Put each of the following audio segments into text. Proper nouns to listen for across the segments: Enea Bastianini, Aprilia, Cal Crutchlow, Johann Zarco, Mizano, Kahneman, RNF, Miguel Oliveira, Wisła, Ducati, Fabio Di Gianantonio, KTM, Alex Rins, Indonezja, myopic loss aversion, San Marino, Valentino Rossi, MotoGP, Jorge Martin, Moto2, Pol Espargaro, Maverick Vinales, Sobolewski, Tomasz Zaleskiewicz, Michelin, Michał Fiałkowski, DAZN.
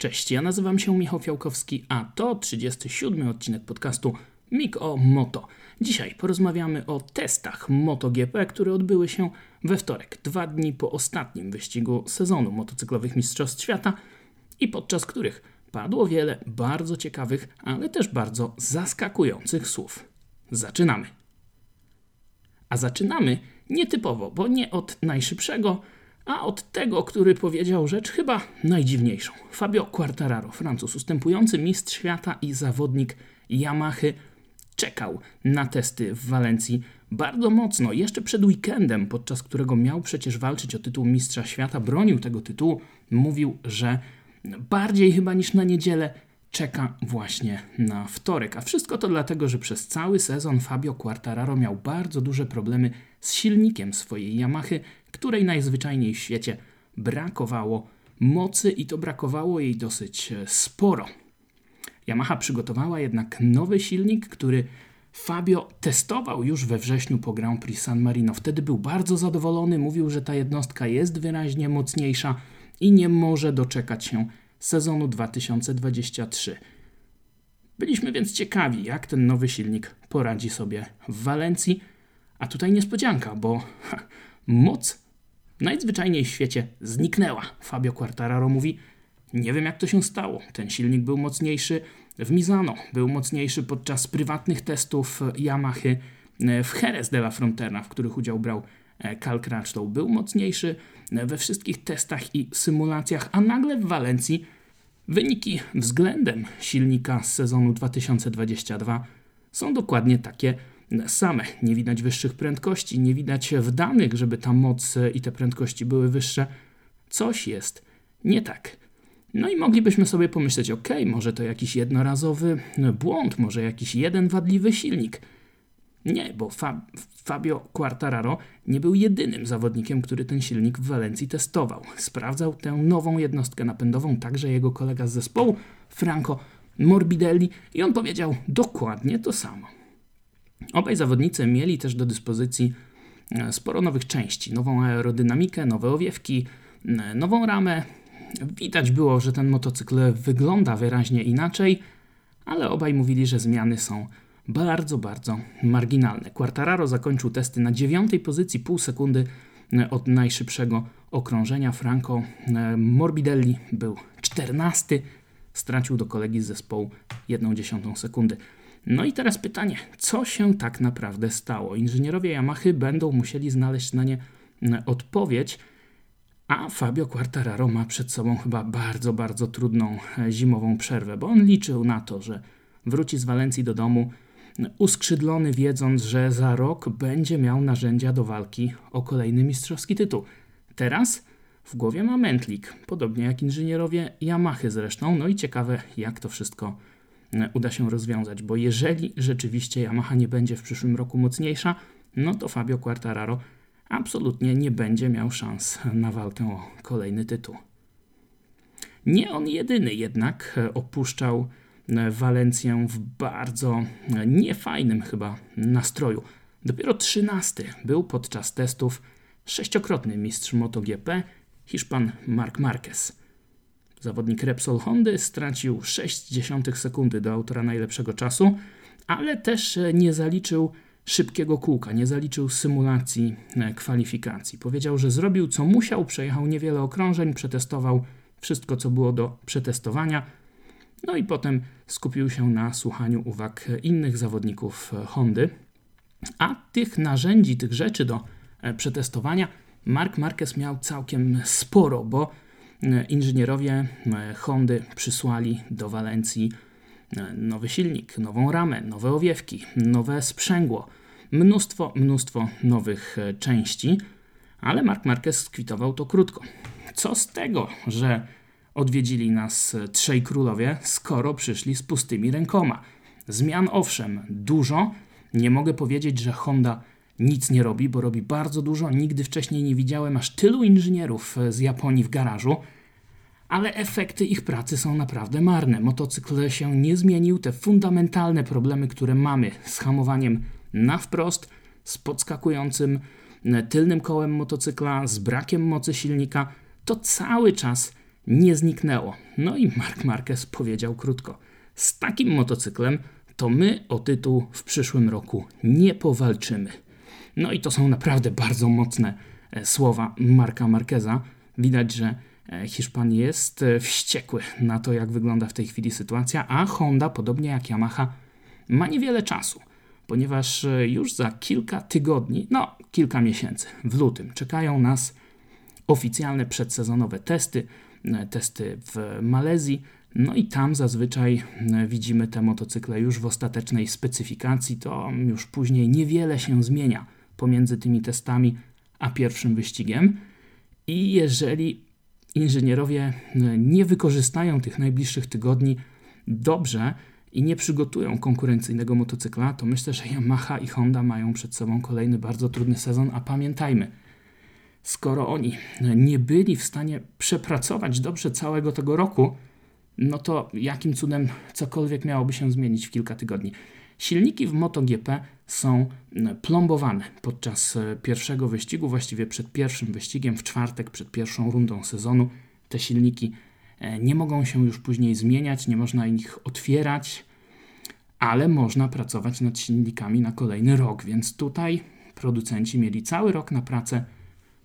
Cześć, ja nazywam się Michał Fiałkowski, a to 37. odcinek podcastu MIK o Moto. Dzisiaj porozmawiamy o testach MotoGP, które odbyły się we wtorek, 2 dni po ostatnim wyścigu sezonu motocyklowych Mistrzostw Świata i podczas których padło wiele bardzo ciekawych, ale też bardzo zaskakujących słów. Zaczynamy. A zaczynamy nietypowo, bo nie od najszybszego, a od tego, który powiedział rzecz chyba najdziwniejszą. Fabio Quartararo, Francuz, ustępujący mistrz świata i zawodnik Yamahy, czekał na testy w Walencji bardzo mocno. Jeszcze przed weekendem, podczas którego miał przecież walczyć o tytuł mistrza świata, bronił tego tytułu, mówił, że bardziej chyba niż na niedzielę czeka właśnie na wtorek. A wszystko to dlatego, że przez cały sezon Fabio Quartararo miał bardzo duże problemy z silnikiem swojej Yamahy, której najzwyczajniej w świecie brakowało mocy i to brakowało jej dosyć sporo. Yamaha przygotowała jednak nowy silnik, który Fabio testował już we wrześniu po Grand Prix San Marino. Wtedy był bardzo zadowolony, mówił, że ta jednostka jest wyraźnie mocniejsza i nie może doczekać się sezonu 2023. Byliśmy więc ciekawi, jak ten nowy silnik poradzi sobie w Walencji, a tutaj niespodzianka, bo moc najzwyczajniej w świecie zniknęła. Fabio Quartararo mówi: nie wiem, jak to się stało. Ten silnik był mocniejszy w Mizano, był mocniejszy podczas prywatnych testów Yamahy w Jerez de la Frontera, w których udział brał Cal Crutchlow, był mocniejszy we wszystkich testach i symulacjach, a nagle w Walencji wyniki względem silnika z sezonu 2022 są dokładnie takie same. Nie widać wyższych prędkości, nie widać w danych, żeby ta moc i te prędkości były wyższe. Coś jest nie tak. No i moglibyśmy sobie pomyśleć, ok, może to jakiś jednorazowy błąd, może jakiś jeden wadliwy silnik. Nie, bo Fabio Quartararo nie był jedynym zawodnikiem, który ten silnik w Walencji testował. Sprawdzał tę nową jednostkę napędową także jego kolega z zespołu, Franco Morbidelli, i on powiedział dokładnie to samo. Obaj zawodnicy mieli też do dyspozycji sporo nowych części, nową aerodynamikę, nowe owiewki, nową ramę. Widać było, że ten motocykl wygląda wyraźnie inaczej, ale obaj mówili, że zmiany są bardzo, bardzo marginalne. Quartararo zakończył testy na 9. pozycji, pół sekundy od najszybszego okrążenia. Franco Morbidelli był 14, stracił do kolegi z zespołu 0,1 sekundy. No i teraz pytanie, co się tak naprawdę stało? Inżynierowie Yamahy będą musieli znaleźć na nie odpowiedź, a Fabio Quartararo ma przed sobą chyba bardzo, bardzo trudną zimową przerwę, bo on liczył na to, że wróci z Walencji do domu uskrzydlony, wiedząc, że za rok będzie miał narzędzia do walki o kolejny mistrzowski tytuł. Teraz w głowie ma mętlik, podobnie jak inżynierowie Yamahy zresztą. No i ciekawe, jak to wszystko uda się rozwiązać, bo jeżeli rzeczywiście Yamaha nie będzie w przyszłym roku mocniejsza, no to Fabio Quartararo absolutnie nie będzie miał szans na walkę o kolejny tytuł. Nie on jedyny jednak opuszczał Walencję w bardzo niefajnym chyba nastroju. Dopiero 13 był podczas testów 6-krotny mistrz MotoGP, Hiszpan Marc Márquez. Zawodnik Repsol Hondy stracił 0,6 sekundy do autora najlepszego czasu, ale też nie zaliczył szybkiego kółka, nie zaliczył symulacji kwalifikacji. Powiedział, że zrobił co musiał, przejechał niewiele okrążeń, przetestował wszystko, co było do przetestowania. No i potem skupił się na słuchaniu uwag innych zawodników Hondy. A tych narzędzi, tych rzeczy do przetestowania Marc Márquez miał całkiem sporo, bo inżynierowie Hondy przysłali do Walencji nowy silnik, nową ramę, nowe owiewki, nowe sprzęgło. Mnóstwo nowych części, ale Marc Márquez skwitował to krótko. Co z tego, że odwiedzili nas trzej królowie, skoro przyszli z pustymi rękoma? Zmian owszem dużo. Nie mogę powiedzieć, że Honda nic nie robi, bo robi bardzo dużo. Nigdy wcześniej nie widziałem aż tylu inżynierów z Japonii w garażu, ale efekty ich pracy są naprawdę marne. Motocykl się nie zmienił. Te fundamentalne problemy, które mamy z hamowaniem na wprost, z podskakującym tylnym kołem motocykla, z brakiem mocy silnika, to cały czas nie zniknęło. No i Marc Márquez powiedział krótko: z takim motocyklem to my o tytuł w przyszłym roku nie powalczymy. No i to są naprawdę bardzo mocne słowa Marca Márqueza. Widać, że Hiszpan jest wściekły na to, jak wygląda w tej chwili sytuacja, a Honda, podobnie jak Yamaha, ma niewiele czasu, ponieważ już za kilka tygodni, no kilka miesięcy, w lutym czekają nas oficjalne przedsezonowe testy w Malezji, no i tam zazwyczaj widzimy te motocykle już w ostatecznej specyfikacji, to już później niewiele się zmienia pomiędzy tymi testami a pierwszym wyścigiem i jeżeli inżynierowie nie wykorzystają tych najbliższych tygodni dobrze i nie przygotują konkurencyjnego motocykla, to myślę, że Yamaha i Honda mają przed sobą kolejny bardzo trudny sezon, a pamiętajmy, skoro oni nie byli w stanie przepracować dobrze całego tego roku, no to jakim cudem cokolwiek miałoby się zmienić w kilka tygodni. Silniki w MotoGP są plombowane podczas pierwszego wyścigu, właściwie przed pierwszym wyścigiem, w czwartek przed pierwszą rundą sezonu. Te silniki nie mogą się już później zmieniać, nie można ich otwierać, ale można pracować nad silnikami na kolejny rok, więc tutaj producenci mieli cały rok na pracę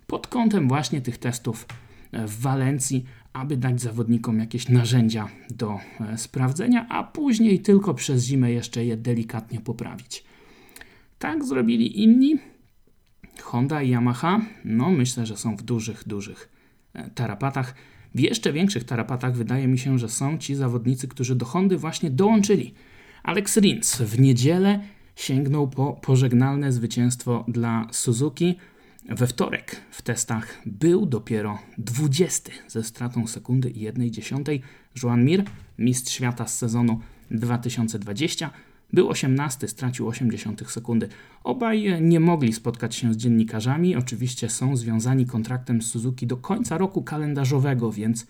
pod kątem właśnie tych testów w Walencji, aby dać zawodnikom jakieś narzędzia do sprawdzenia, a później tylko przez zimę jeszcze je delikatnie poprawić. Tak zrobili inni. Honda i Yamaha, no myślę, że są w dużych tarapatach. W jeszcze większych tarapatach wydaje mi się, że są ci zawodnicy, którzy do Hondy właśnie dołączyli. Alex Rins w niedzielę sięgnął po pożegnalne zwycięstwo dla Suzuki. We wtorek w testach był dopiero 20 ze stratą sekundy i 1,1. Juan Mir, mistrz świata z sezonu 2020, był 18, stracił 0,8 sekundy. Obaj nie mogli spotkać się z dziennikarzami. Oczywiście są związani kontraktem z Suzuki do końca roku kalendarzowego, więc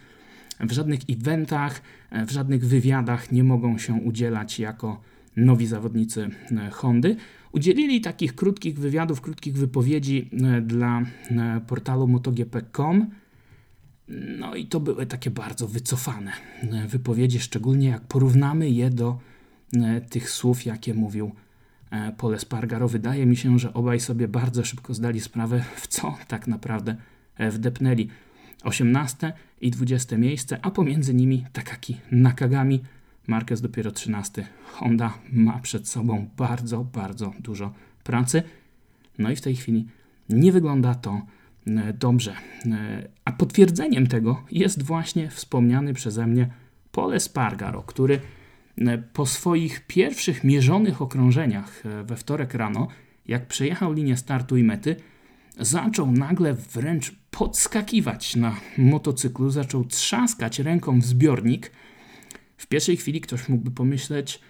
w żadnych eventach, w żadnych wywiadach nie mogą się udzielać jako nowi zawodnicy Hondy. Udzielili takich krótkich wywiadów, krótkich wypowiedzi dla portalu MotoGP.com. No i to były takie bardzo wycofane wypowiedzi, szczególnie jak porównamy je do tych słów, jakie mówił Pol Espargaro. Wydaje mi się, że obaj sobie bardzo szybko zdali sprawę, w co tak naprawdę wdepnęli. 18 i 20 miejsce, a pomiędzy nimi Takaki Nakagami. Márquez dopiero 13. Honda ma przed sobą bardzo dużo pracy. No i w tej chwili nie wygląda to dobrze. A potwierdzeniem tego jest właśnie wspomniany przeze mnie Pol Espargaro, który po swoich pierwszych mierzonych okrążeniach we wtorek rano, jak przejechał linię startu i mety, zaczął nagle wręcz podskakiwać na motocyklu, zaczął trzaskać ręką w zbiornik. W pierwszej chwili ktoś mógłby pomyśleć,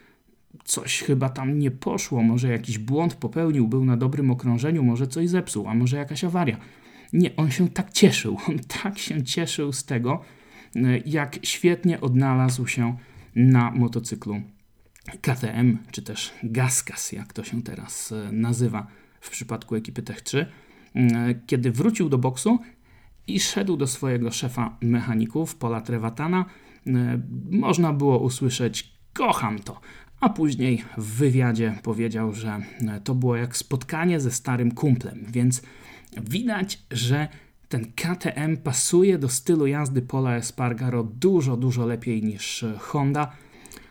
coś chyba tam nie poszło, może jakiś błąd popełnił, był na dobrym okrążeniu, może coś zepsuł, a może jakaś awaria. Nie, on się tak cieszył, z tego, jak świetnie odnalazł się na motocyklu KTM, czy też GasGas, jak to się teraz nazywa w przypadku ekipy Tech 3, kiedy wrócił do boksu i szedł do swojego szefa mechaników, Paula Trevitana. Można było usłyszeć: kocham to, a później w wywiadzie powiedział, że to było jak spotkanie ze starym kumplem, więc widać, że ten KTM pasuje do stylu jazdy Pola Espargaro dużo lepiej niż Honda.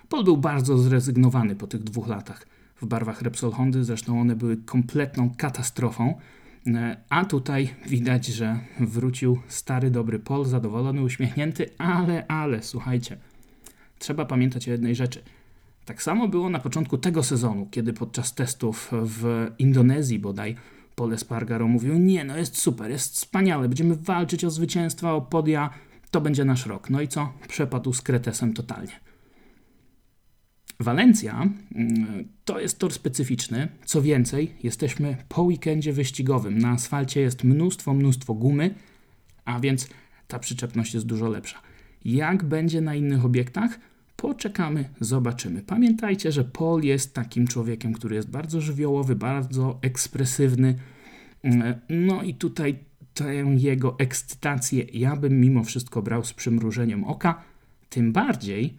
Pol był bardzo zrezygnowany po tych 2 latach w barwach Repsol Hondy, zresztą one były kompletną katastrofą, a tutaj widać, że wrócił stary dobry Pol, zadowolony, uśmiechnięty, ale słuchajcie, trzeba pamiętać o jednej rzeczy. Tak samo było na początku tego sezonu, kiedy podczas testów w Indonezji bodaj Pol Espargaro mówił: nie, no jest super, jest wspaniale, będziemy walczyć o zwycięstwa, o podia, to będzie nasz rok. No i co? Przepadł z kretesem totalnie. Walencja to jest tor specyficzny. Co więcej, jesteśmy po weekendzie wyścigowym. Na asfalcie jest mnóstwo gumy, a więc ta przyczepność jest dużo lepsza. Jak będzie na innych obiektach? Poczekamy, zobaczymy. Pamiętajcie, że Pol jest takim człowiekiem, który jest bardzo żywiołowy, bardzo ekspresywny. No i tutaj tę jego ekscytację ja bym mimo wszystko brał z przymrużeniem oka, tym bardziej,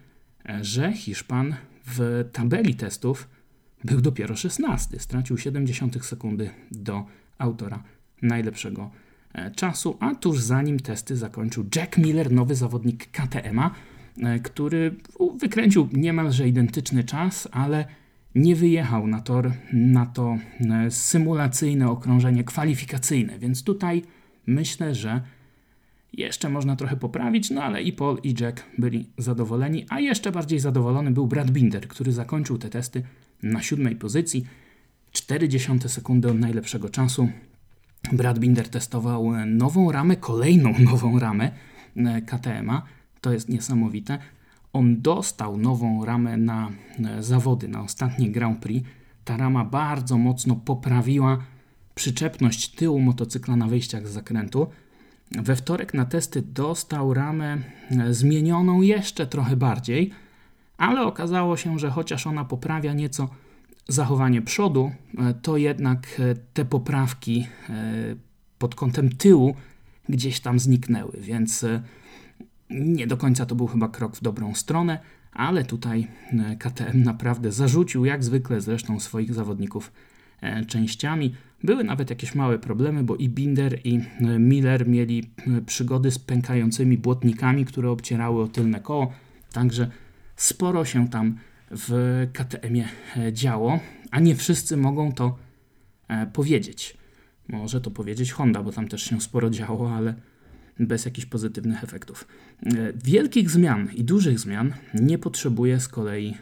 że Hiszpan w tabeli testów był dopiero 16. Stracił 0,7 sekundy do autora najlepszego czasu, a tuż za nim testy zakończył Jack Miller, nowy zawodnik KTM-a, który wykręcił niemalże identyczny czas, ale nie wyjechał na tor na to symulacyjne okrążenie kwalifikacyjne, więc tutaj myślę, że jeszcze można trochę poprawić, no ale i Paul, i Jack byli zadowoleni, a jeszcze bardziej zadowolony był Brad Binder, który zakończył te testy na 7. pozycji, 0,4 sekundy od najlepszego czasu. Brad Binder testował nową ramę, kolejną nową ramę KTM-a, to jest niesamowite. On dostał nową ramę na zawody, na ostatnie Grand Prix. Ta rama bardzo mocno poprawiła przyczepność tyłu motocykla na wyjściach z zakrętu. We wtorek na testy dostał ramę zmienioną jeszcze trochę bardziej, ale okazało się, że chociaż ona poprawia nieco zachowanie przodu, to jednak te poprawki pod kątem tyłu gdzieś tam zniknęły, więc nie do końca to był chyba krok w dobrą stronę, ale tutaj KTM naprawdę zarzucił, jak zwykle zresztą, swoich zawodników częściami. Były nawet jakieś małe problemy, bo i Binder, i Miller mieli przygody z pękającymi błotnikami, które obcierały o tylne koło, także sporo się tam w KTM-ie działo, a nie wszyscy mogą to powiedzieć. Może to powiedzieć Honda, bo tam też się sporo działo, ale bez jakichś pozytywnych efektów. Wielkich zmian i dużych zmian nie potrzebuje z kolei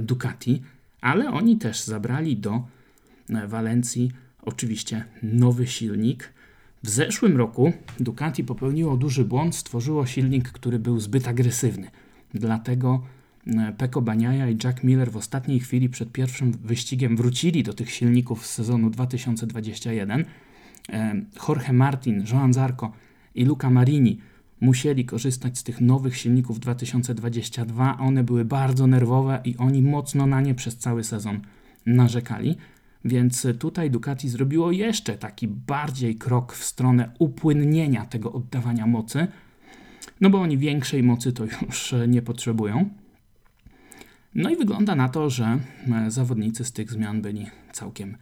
Ducati, ale oni też zabrali do Walencji oczywiście nowy silnik. W zeszłym roku Ducati popełniło duży błąd, stworzyło silnik, który był zbyt agresywny. Dlatego Pecco Bagnaia i Jack Miller w ostatniej chwili przed pierwszym wyścigiem wrócili do tych silników z sezonu 2021. Jorge Martin, Joan Zarco i Luca Marini musieli korzystać z tych nowych silników 2022. One były bardzo nerwowe i oni mocno na nie przez cały sezon narzekali. Więc tutaj Ducati zrobiło jeszcze taki bardziej krok w stronę upłynnienia tego oddawania mocy, no bo oni większej mocy to już nie potrzebują. No i wygląda na to, że zawodnicy z tych zmian byli całkiem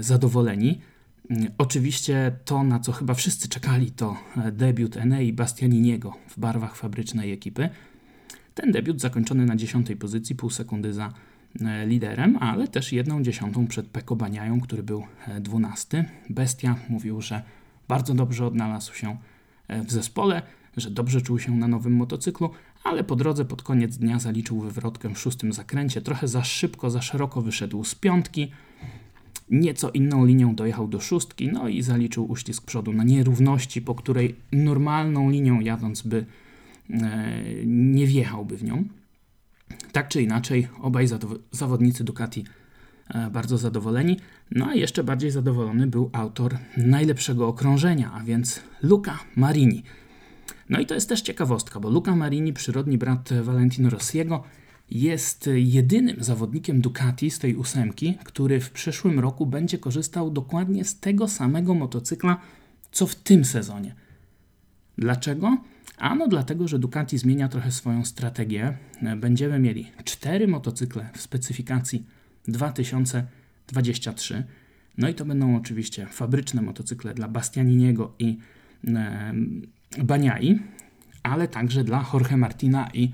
zadowoleni. Oczywiście to, na co chyba wszyscy czekali, to debiut Enei Bastianiniego w barwach fabrycznej ekipy. Ten debiut zakończony na 10. pozycji, pół sekundy za liderem, ale też 0,1 przed Pecco Bagnaią, który był 12. Bestia mówił, że bardzo dobrze odnalazł się w zespole, że dobrze czuł się na nowym motocyklu, ale po drodze pod koniec dnia zaliczył wywrotkę w 6. zakręcie. Trochę za szybko, za szeroko wyszedł z 5. Nieco inną linią dojechał do 6, no i zaliczył uścisk przodu na nierówności, po której normalną linią jadąc by nie wjechałby w nią. Tak czy inaczej, obaj zawodnicy Ducati bardzo zadowoleni. No a jeszcze bardziej zadowolony był autor najlepszego okrążenia, a więc Luca Marini. No i to jest też ciekawostka, bo Luca Marini, przyrodni brat Valentino Rossiego, jest jedynym zawodnikiem Ducati z tej 8, który w przyszłym roku będzie korzystał dokładnie z tego samego motocykla, co w tym sezonie. Dlaczego? Ano dlatego, że Ducati zmienia trochę swoją strategię. Będziemy mieli 4 motocykle w specyfikacji 2023. No i to będą oczywiście fabryczne motocykle dla Bastianiniego i Bagnai, ale także dla Jorge Martina i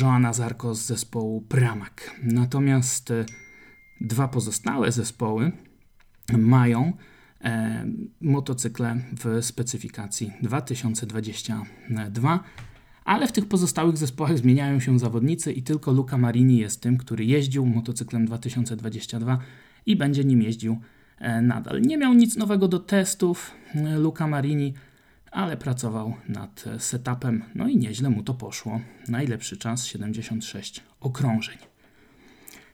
Joana Zarco z zespołu Pramac. Natomiast 2 pozostałe zespoły mają motocykle w specyfikacji 2022, ale w tych pozostałych zespołach zmieniają się zawodnicy i tylko Luca Marini jest tym, który jeździł motocyklem 2022 i będzie nim jeździł nadal. Nie miał nic nowego do testów Luca Marini, ale pracował nad setupem, no i nieźle mu to poszło. Najlepszy czas 76 okrążeń.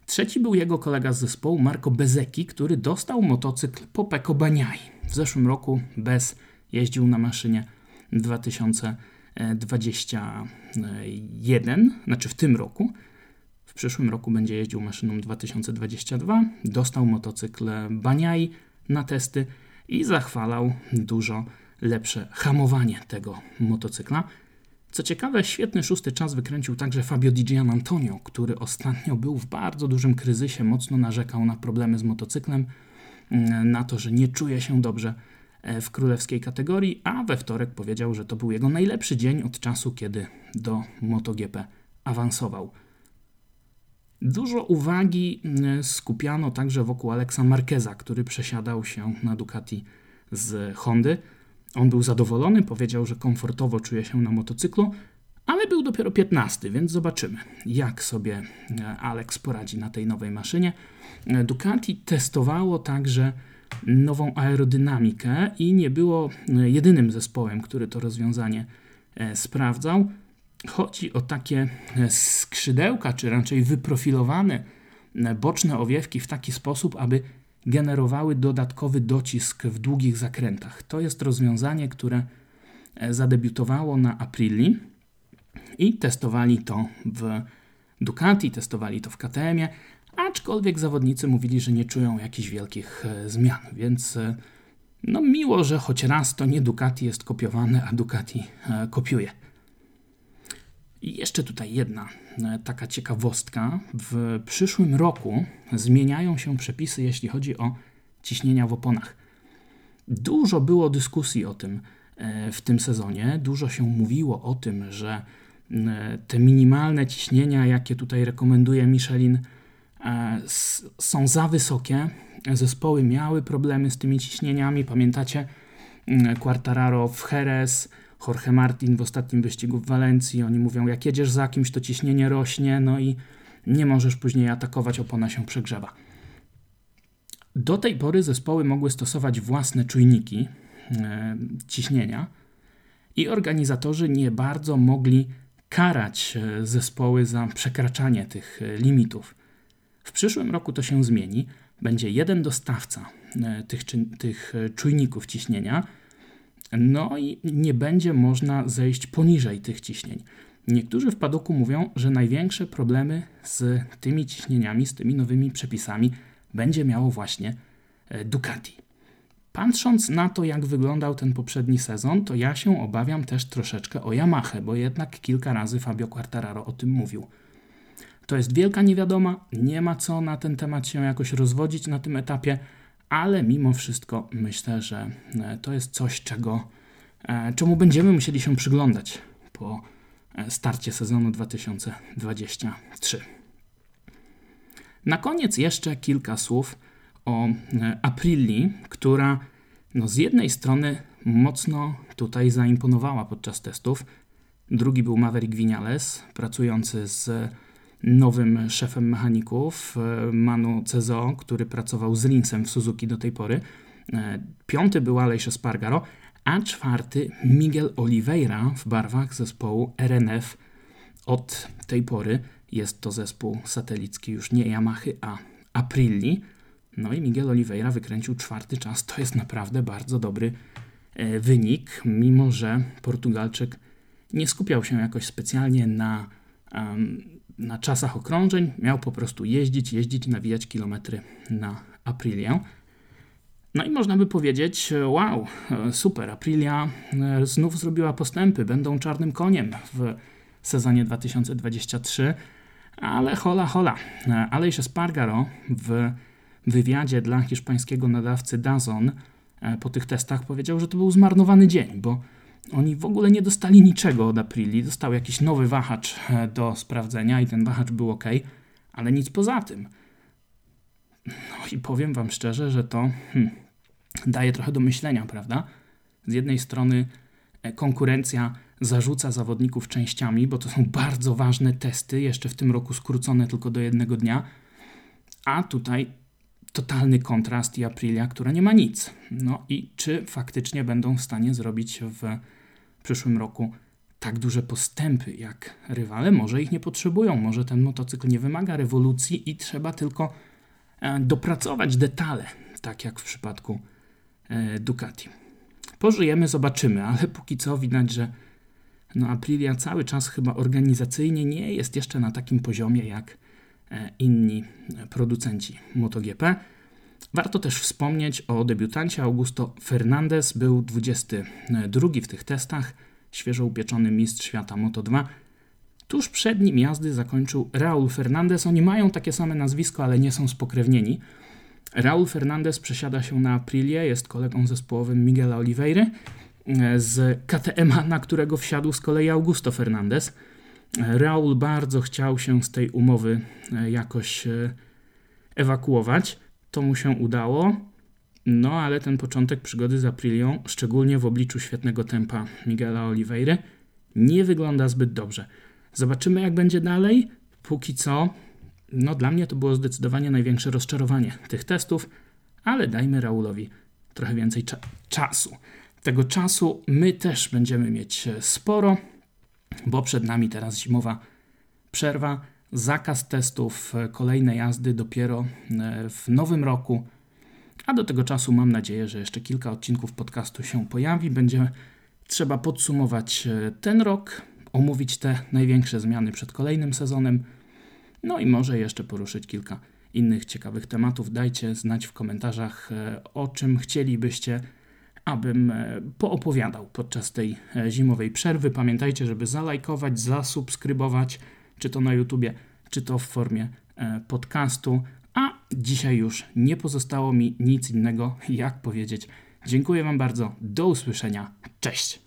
Trzeci był jego kolega z zespołu, Marco Bezzecchi, który dostał motocykl po Pecco Bagnai. W zeszłym roku Bez jeździł na maszynie 2021, znaczy w tym roku. W przyszłym roku będzie jeździł maszyną 2022. Dostał motocykl Bagnai na testy i zachwalał dużo lepsze hamowanie tego motocykla. Co ciekawe, świetny szósty czas wykręcił także Fabio Di Gianantonio, który ostatnio był w bardzo dużym kryzysie, mocno narzekał na problemy z motocyklem, na to, że nie czuje się dobrze w królewskiej kategorii, a we wtorek powiedział, że to był jego najlepszy dzień od czasu, kiedy do MotoGP awansował. Dużo uwagi skupiano także wokół Alexa Marqueza, który przesiadał się na Ducati z Hondy. On był zadowolony, powiedział, że komfortowo czuje się na motocyklu, ale był dopiero 15, więc zobaczymy, jak sobie Alex poradzi na tej nowej maszynie. Ducati testowało także nową aerodynamikę i nie było jedynym zespołem, który to rozwiązanie sprawdzał. Chodzi o takie skrzydełka, czy raczej wyprofilowane boczne owiewki w taki sposób, aby generowały dodatkowy docisk w długich zakrętach. To jest rozwiązanie, które zadebiutowało na Aprilii i testowali to w Ducati, testowali to w KTM-ie, aczkolwiek zawodnicy mówili, że nie czują jakichś wielkich zmian, więc no miło, że choć raz to nie Ducati jest kopiowane, a Ducati kopiuje. I jeszcze tutaj jedna taka ciekawostka. W przyszłym roku zmieniają się przepisy, jeśli chodzi o ciśnienia w oponach. Dużo było dyskusji o tym w tym sezonie. Dużo się mówiło o tym, że te minimalne ciśnienia, jakie tutaj rekomenduje Michelin, są za wysokie. Zespoły miały problemy z tymi ciśnieniami. Pamiętacie? Quartararo w Jerez, Jorge Martin w ostatnim wyścigu w Walencji, oni mówią, jak jedziesz za kimś, to ciśnienie rośnie, no i nie możesz później atakować, opona się przegrzewa. Do tej pory zespoły mogły stosować własne czujniki ciśnienia i organizatorzy nie bardzo mogli karać zespoły za przekraczanie tych limitów. W przyszłym roku to się zmieni, będzie jeden dostawca tych czujników ciśnienia, no i nie będzie można zejść poniżej tych ciśnień. Niektórzy w padoku mówią, że największe problemy z tymi ciśnieniami, z tymi nowymi przepisami będzie miało właśnie Ducati. Patrząc na to, jak wyglądał ten poprzedni sezon, to ja się obawiam też troszeczkę o Yamahę, bo jednak kilka razy Fabio Quartararo o tym mówił. To jest wielka niewiadoma, nie ma co na ten temat się jakoś rozwodzić na tym etapie, ale mimo wszystko myślę, że to jest coś, czemu będziemy musieli się przyglądać po starcie sezonu 2023. Na koniec jeszcze kilka słów o Aprilii, która z jednej strony mocno tutaj zaimponowała podczas testów. Drugi był Maverick Vinales, pracujący z nowym szefem mechaników, Manu Cezo, który pracował z Rinsem w Suzuki do tej pory. Piąty był Alex Espargaro, a czwarty Miguel Oliveira w barwach zespołu RNF. Od tej pory jest to zespół satelicki już nie Yamahy, a Aprilii. No i Miguel Oliveira wykręcił czwarty czas. To jest naprawdę bardzo dobry wynik, mimo że Portugalczyk nie skupiał się jakoś specjalnie na czasach okrążeń, miał po prostu jeździć, nawijać kilometry na Aprilię. No i można by powiedzieć, wow, super, Aprilia znów zrobiła postępy, będą czarnym koniem w sezonie 2023, ale hola, Aleix Espargaró w wywiadzie dla hiszpańskiego nadawcy DAZN po tych testach powiedział, że to był zmarnowany dzień, bo oni w ogóle nie dostali niczego od Aprilii. Dostał jakiś nowy wahacz do sprawdzenia i ten wahacz był ok, ale nic poza tym. No i powiem Wam szczerze, że to daje trochę do myślenia, prawda? Z jednej strony konkurencja zarzuca zawodników częściami, bo to są bardzo ważne testy, jeszcze w tym roku skrócone tylko do jednego dnia, a tutaj totalny kontrast i Aprilia, która nie ma nic. No i czy faktycznie będą w stanie zrobić w przyszłym roku tak duże postępy jak rywale? Może ich nie potrzebują, może ten motocykl nie wymaga rewolucji i trzeba tylko dopracować detale, tak jak w przypadku Ducati. Pożyjemy, zobaczymy, ale póki co widać, że Aprilia cały czas chyba organizacyjnie nie jest jeszcze na takim poziomie jak inni producenci MotoGP. Warto też wspomnieć o debiutancie. Augusto Fernández był 22 w tych testach, świeżo upieczony mistrz świata Moto2. Tuż przed nim jazdy zakończył Raúl Fernández. Oni mają takie same nazwisko, ale nie są spokrewnieni. Raúl Fernández przesiada się na Aprilię, jest kolegą zespołowym Miguela Oliveiry z KTM, na którego wsiadł z kolei Augusto Fernández. Raúl bardzo chciał się z tej umowy jakoś ewakuować. To mu się udało, no ale ten początek przygody z Aprilią, szczególnie w obliczu świetnego tempa Miguela Oliveiry, nie wygląda zbyt dobrze. Zobaczymy, jak będzie dalej. Póki co, no dla mnie to było zdecydowanie największe rozczarowanie tych testów, ale dajmy Raulowi trochę więcej czasu. Tego czasu my też będziemy mieć sporo, bo przed nami teraz zimowa przerwa, zakaz testów, kolejne jazdy dopiero w nowym roku, a do tego czasu mam nadzieję, że jeszcze kilka odcinków podcastu się pojawi. Będzie trzeba podsumować ten rok, omówić te największe zmiany przed kolejnym sezonem, no i może jeszcze poruszyć kilka innych ciekawych tematów. Dajcie znać w komentarzach, o czym chcielibyście, abym poopowiadał podczas tej zimowej przerwy. Pamiętajcie, żeby zalajkować, zasubskrybować, czy to na YouTubie, czy to w formie podcastu. A dzisiaj już nie pozostało mi nic innego, jak powiedzieć dziękuję Wam bardzo, do usłyszenia, cześć!